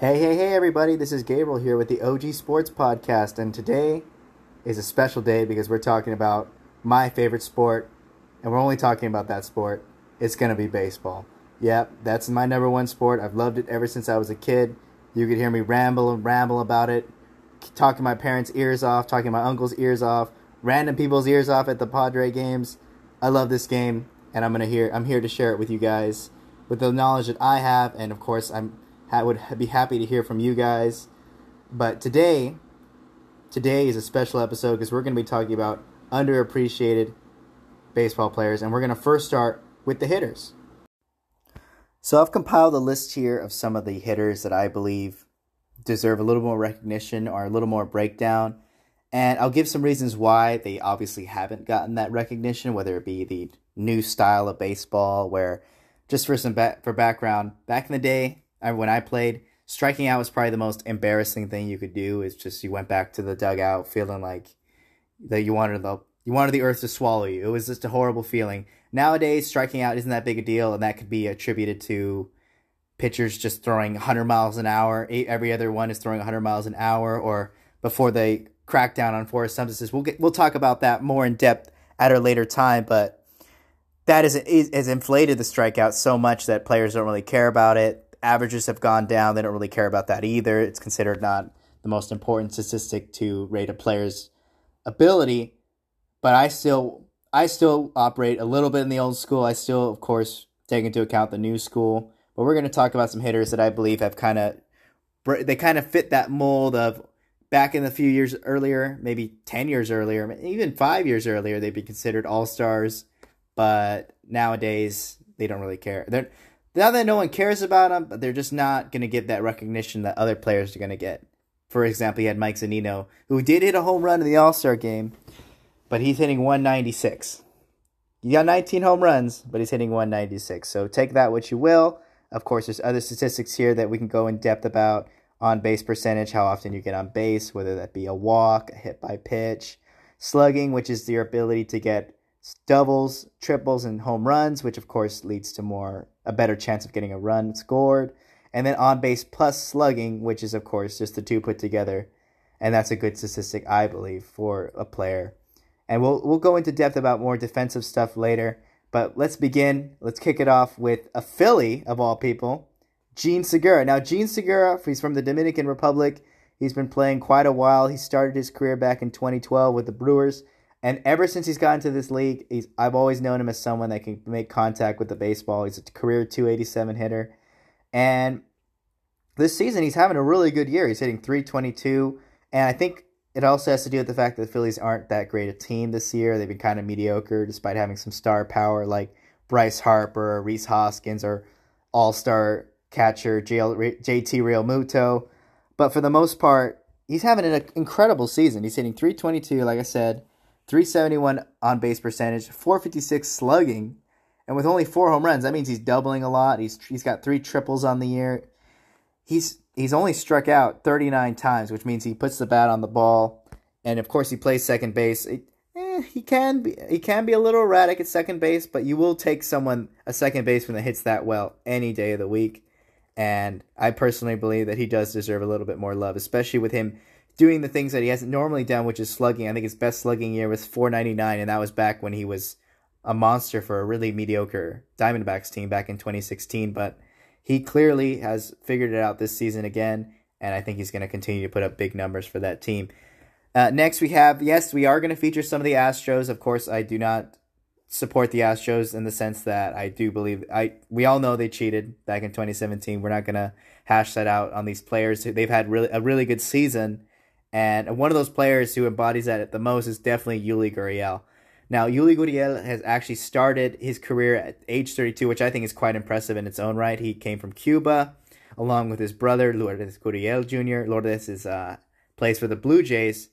Hey, everybody, this is Gabriel here with the OG Sports Podcast, and today is a special day because we're talking about my favorite sport, and we're only talking about that sport. It's going to be baseball. Yep, that's my number one sport. I've loved it ever since I was a kid. You could hear me ramble about it, talking my parents' ears off, talking my uncle's ears off, random people's ears off at the Padre games. I love this game, and I'm here to share it with you guys with the knowledge that I have, and of course, I would be happy to hear from you guys. But today is a special episode because we're going to be talking about underappreciated baseball players, and we're going to first start with the hitters. So I've compiled a list here of some of the hitters that I believe deserve a little more recognition or a little more breakdown, and I'll give some reasons why they obviously haven't gotten that recognition, whether it be the new style of baseball where, just for some background, back in the day, when I played, striking out was probably the most embarrassing thing you could do. It's just you went back to the dugout feeling like that you wanted the earth to swallow you. It was just a horrible feeling. Nowadays, striking out isn't that big a deal, and that could be attributed to pitchers just throwing 100 miles an hour. Every other one is throwing 100 miles an hour, or before they crack down on foreign substances. We'll talk about that more in depth at a later time, but that has inflated the strikeout so much that players don't really care about it. Averages have gone down. They don't really care about that either. It's considered not the most important statistic to rate a player's ability, but I still operate a little bit in the old school. I still, of course, take into account the new school, but we're going to talk about some hitters that I believe have kind of fit that mold of back in the few years earlier, maybe 10 years earlier, even 5 years earlier, they'd be considered all-stars, but nowadays they don't really care. Not that no one cares about them, but they're just not going to get that recognition that other players are going to get. For example, you had Mike Zunino, who did hit a home run in the All-Star game, but he's hitting 196. You got 19 home runs, but he's hitting 196. So take that what you will. Of course, there's other statistics here that we can go in depth about. On-base percentage, how often you get on base, whether that be a walk, a hit by pitch, slugging, which is your ability to get doubles, triples, and home runs, which of course leads to a better chance of getting a run scored, and then on base plus slugging, which is of course just the two put together, and that's a good statistic I believe for a player. And we'll go into depth about more defensive stuff later, but let's begin. Let's kick it off with a Philly of all people, Jean Segura. Now Jean Segura, he's from the Dominican Republic. He's been playing quite a while. He started his career back in 2012 with the Brewers. And ever since he's gotten to this league, I've always known him as someone that can make contact with the baseball. He's a career .287 hitter. And this season, he's having a really good year. He's hitting .322. And I think it also has to do with the fact that the Phillies aren't that great a team this year. They've been kind of mediocre despite having some star power like Bryce Harper, Reese Hoskins, or all-star catcher JT Realmuto. But for the most part, he's having an incredible season. He's hitting .322, like I said. .371 on base percentage, .456 slugging, and with only 4 home runs, that means he's doubling a lot. He's got 3 triples on the year. He's only struck out 39 times, which means he puts the bat on the ball, and of course he plays second base. He can be a little erratic at second base, but you will take a second baseman that hits that well any day of the week. And I personally believe that he does deserve a little bit more love, especially with him doing the things that he hasn't normally done, which is slugging. I think his best slugging year was .499, and that was back when he was a monster for a really mediocre Diamondbacks team back in 2016. But he clearly has figured it out this season again, and I think he's going to continue to put up big numbers for that team. Next we have, yes, we are going to feature some of the Astros. Of course, I do not support the Astros in the sense that I do believe we all know they cheated back in 2017. We're not going to hash that out on these players. They've had a really good season. And one of those players who embodies that the most is definitely Yuli Gurriel. Now, Yuli Gurriel has actually started his career at age 32, which I think is quite impressive in its own right. He came from Cuba, along with his brother, Lourdes Gurriel Jr. Lourdes plays for the Blue Jays,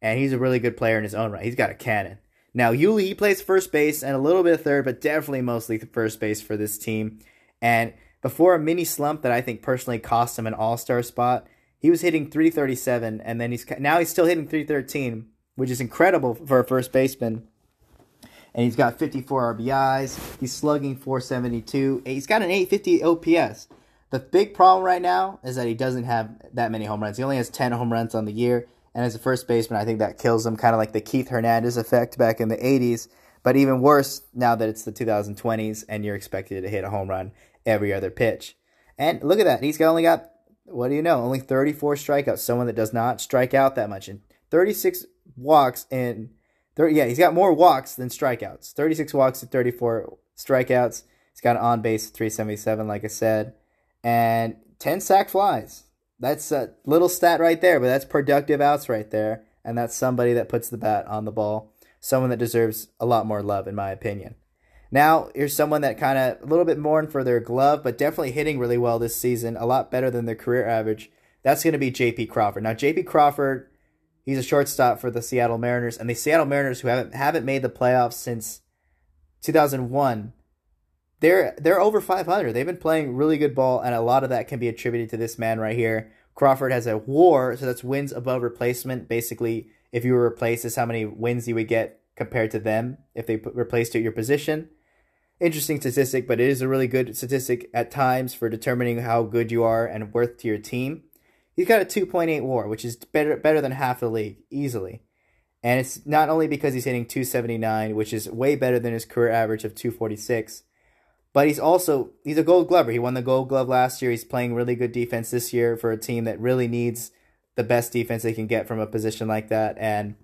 and he's a really good player in his own right. He's got a cannon. Now, Yuli, he plays first base and a little bit of third, but definitely mostly first base for this team. And before a mini slump that I think personally cost him an all-star spot, he was hitting .337, and then he's still hitting .313, which is incredible for a first baseman. And he's got 54 RBIs. He's slugging .472. He's got an .850 OPS. The big problem right now is that he doesn't have that many home runs. He only has 10 home runs on the year, and as a first baseman, I think that kills him, kind of like the Keith Hernandez effect back in the 80s, but even worse now that it's the 2020s and you're expected to hit a home run every other pitch. And look at that. He's only got, what do you know, only 34 strikeouts, someone that does not strike out that much. And 36 walks in, he's got more walks than strikeouts. 36 walks to 34 strikeouts. He's got an on-base 377, like I said. And 10 sack flies. That's a little stat right there, but that's productive outs right there. And that's somebody that puts the bat on the ball. Someone that deserves a lot more love, in my opinion. Now, here's someone that kind of a little bit more in for their glove, but definitely hitting really well this season, a lot better than their career average. That's going to be J.P. Crawford. Now, J.P. Crawford, he's a shortstop for the Seattle Mariners, and the Seattle Mariners, who haven't made the playoffs since 2001, they're over 500. They've been playing really good ball, and a lot of that can be attributed to this man right here. Crawford has a WAR, so that's wins above replacement. Basically, if you were replaced, is how many wins you would get compared to them if they replaced you at your position. Interesting statistic, but it is a really good statistic at times for determining how good you are and worth to your team. He's got a 2.8 WAR, which is better than half the league, easily. And it's not only because he's hitting 279, which is way better than his career average of 246, but he's a gold glover. He won the gold glove last year. He's playing really good defense this year for a team that really needs the best defense they can get from a position like that. And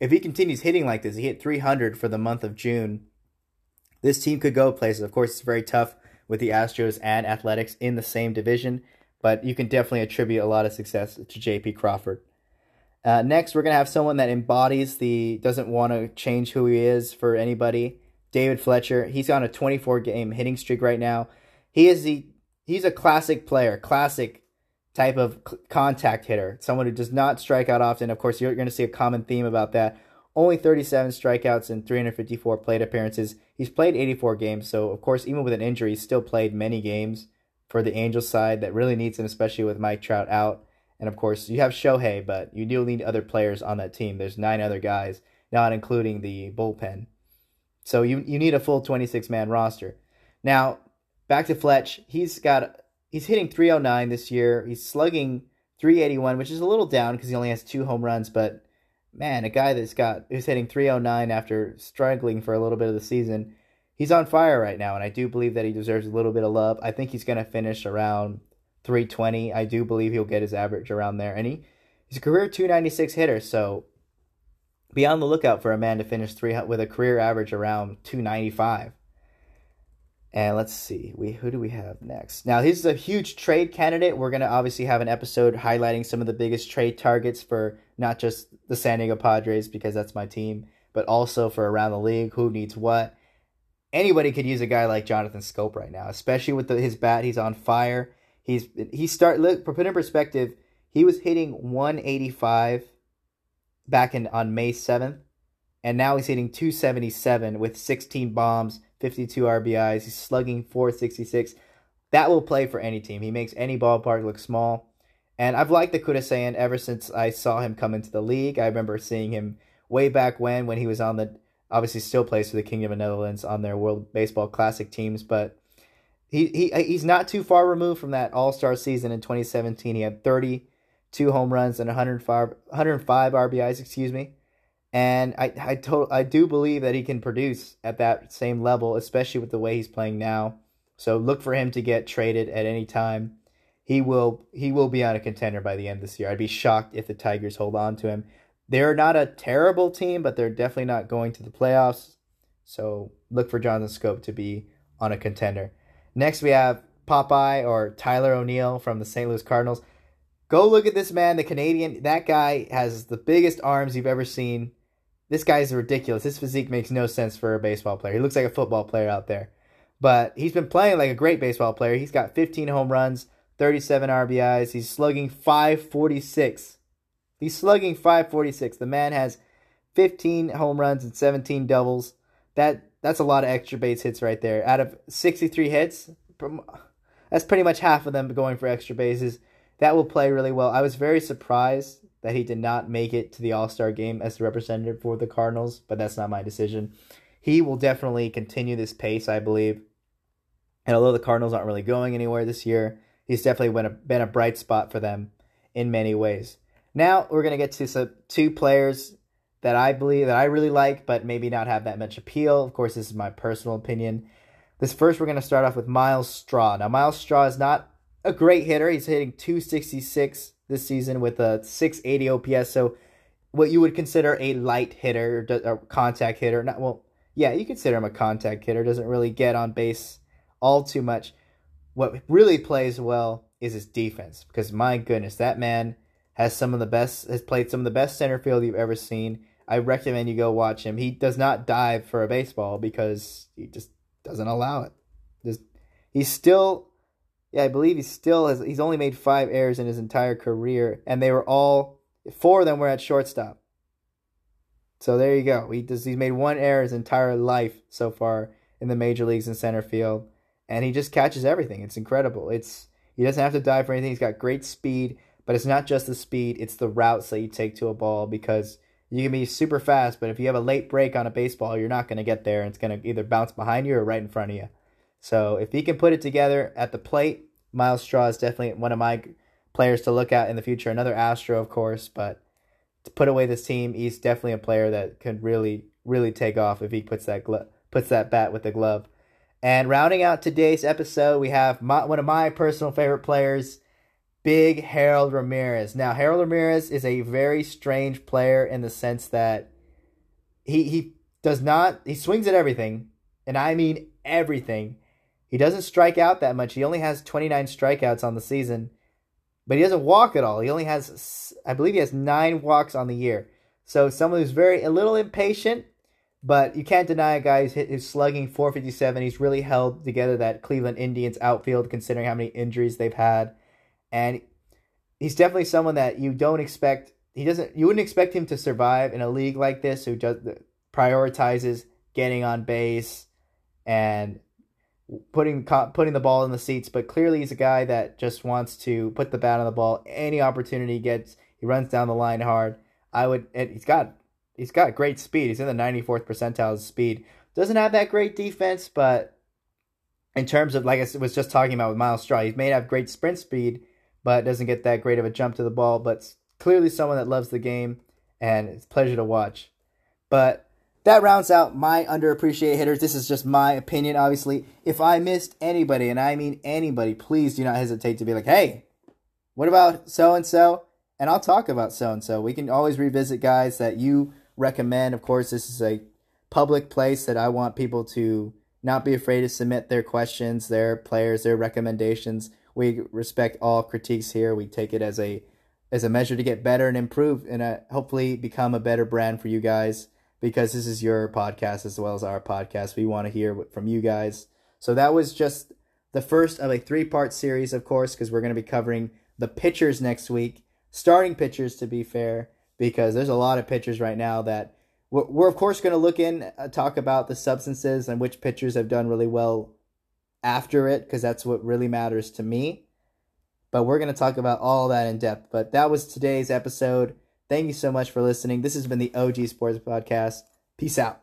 if he continues hitting like this, he hit 300 for the month of June, this team could go places. Of course, it's very tough with the Astros and Athletics in the same division, but you can definitely attribute a lot of success to J.P. Crawford. Next, we're going to have someone that doesn't want to change who he is for anybody, David Fletcher. He's on a 24-game hitting streak right now. He's a classic player, classic type of contact hitter, someone who does not strike out often. Of course, you're going to see a common theme about that. Only 37 strikeouts and 354 plate appearances. He's played 84 games, so of course, even with an injury, he's still played many games for the Angels side that really needs him, especially with Mike Trout out. And of course, you have Shohei, but you do need other players on that team. There's 9 other guys, not including the bullpen. So you need a full 26-man roster. Now, back to Fletch. He's hitting 309 this year. He's slugging 381, which is a little down because he only has 2 home runs, but man, a guy who's hitting 309 after struggling for a little bit of the season, he's on fire right now, and I do believe that he deserves a little bit of love. I think he's going to finish around 320. I do believe he'll get his average around there, and he's a career 296 hitter, so be on the lookout for a man to finish with a career average around 295. And let's see, who do we have next? Now, this is a huge trade candidate. We're going to obviously have an episode highlighting some of the biggest trade targets for not just the San Diego Padres, because that's my team, but also for around the league, who needs what. Anybody could use a guy like Jonathan Scope right now, especially with his bat. He's on fire. Put in perspective, he was hitting 185 back on May 7th, and now he's hitting 277 with 16 bombs, 52 RBIs. He's slugging 466. That will play for any team. He makes any ballpark look small. And I've liked the Kudasayan ever since I saw him come into the league. I remember seeing him way back when he was on the, obviously still plays for the Kingdom of Netherlands on their World Baseball Classic teams, but he's not too far removed from that All-Star season in 2017. He had 32 home runs and 105 RBIs, And I do believe that he can produce at that same level, especially with the way he's playing now. So look for him to get traded at any time. He will be on a contender by the end of this year. I'd be shocked if the Tigers hold on to him. They're not a terrible team, but they're definitely not going to the playoffs. So look for Jonathan Scope to be on a contender. Next, we have Popeye, or Tyler O'Neill, from the St. Louis Cardinals. Go look at this man, the Canadian. That guy has the biggest arms you've ever seen. This guy is ridiculous. His physique makes no sense for a baseball player. He looks like a football player out there. But he's been playing like a great baseball player. He's got 15 home runs, 37 RBIs. He's slugging 546. The man has 15 home runs and 17 doubles. That's a lot of extra base hits right there. Out of 63 hits, that's pretty much half of them going for extra bases. That will play really well. I was very surprised that he did not make it to the All-Star game as the representative for the Cardinals, but that's not my decision. He will definitely continue this pace, I believe. And although the Cardinals aren't really going anywhere this year, he's definitely been a bright spot for them in many ways. Now we're going to get to some two players that I believe that I really like, but maybe not have that much appeal. Of course, this is my personal opinion. This first, we're going to start off with Myles Straw. Now, Myles Straw is not a great hitter. He's hitting .266 this season with a .680 OPS. So, what you would consider a light hitter, or contact hitter. You consider him a contact hitter. Doesn't really get on base all too much. What really plays well is his defense, because my goodness, that man has played some of the best center field you've ever seen. I recommend you go watch him. He does not dive for a baseball because he just doesn't allow it. He's only made 5 errors in his entire career, and they were all 4 of them were at shortstop. So there you go. He's made 1 error his entire life so far in the major leagues in center field, and he just catches everything. It's incredible. He doesn't have to dive for anything. He's got great speed. But it's not just the speed, it's the routes that you take to a ball, because you can be super fast, but if you have a late break on a baseball, you're not going to get there, and it's going to either bounce behind you or right in front of you. So if he can put it together at the plate, Myles Straw is definitely one of my players to look at in the future. Another Astro, of course, but to put away this team, he's definitely a player that could really, really take off if he puts that bat with the glove. And rounding out today's episode, we have one of my personal favorite players, Big Harold Ramirez. Now, Harold Ramirez is a very strange player in the sense that he swings at everything, and I mean everything. He doesn't strike out that much. He only has 29 strikeouts on the season, but he doesn't walk at all. He only has, I believe he has 9 walks on the year. So someone who's a little impatient, but you can't deny a guy who's slugging .457. He's really held together that Cleveland Indians outfield, considering how many injuries they've had. And he's definitely someone that you wouldn't expect him to survive in a league like this, who just prioritizes getting on base and putting the ball in the seats. But clearly he's a guy that just wants to put the bat on the ball. Any opportunity he gets, he runs down the line hard. He's got great speed. He's in the 94th percentile of speed. Doesn't have that great defense, but in terms of, like I was just talking about with Myles Straw, he may have great sprint speed, but doesn't get that great of a jump to the ball, but clearly someone that loves the game, and it's a pleasure to watch. But that rounds out my underappreciated hitters. This is just my opinion, obviously. If I missed anybody, and I mean anybody, please do not hesitate to be like, hey, what about so-and-so? And I'll talk about so-and-so. We can always revisit guys that you recommend. Of course, this is a public place that I want people to not be afraid to submit their questions, their players, their recommendations. We respect all critiques here. We take it as a measure to get better and improve and hopefully become a better brand for you guys, because this is your podcast as well as our podcast. We want to hear from you guys. So that was just the first of a 3-part series, of course, because we're going to be covering the pitchers next week, starting pitchers to be fair, because there's a lot of pitchers right now that we're of course going to look in, talk about the substances and which pitchers have done really well after it, because that's what really matters to me. But we're going to talk about all that in depth. But that was today's episode. Thank you so much for listening. This has been the OG Sports Podcast. Peace out.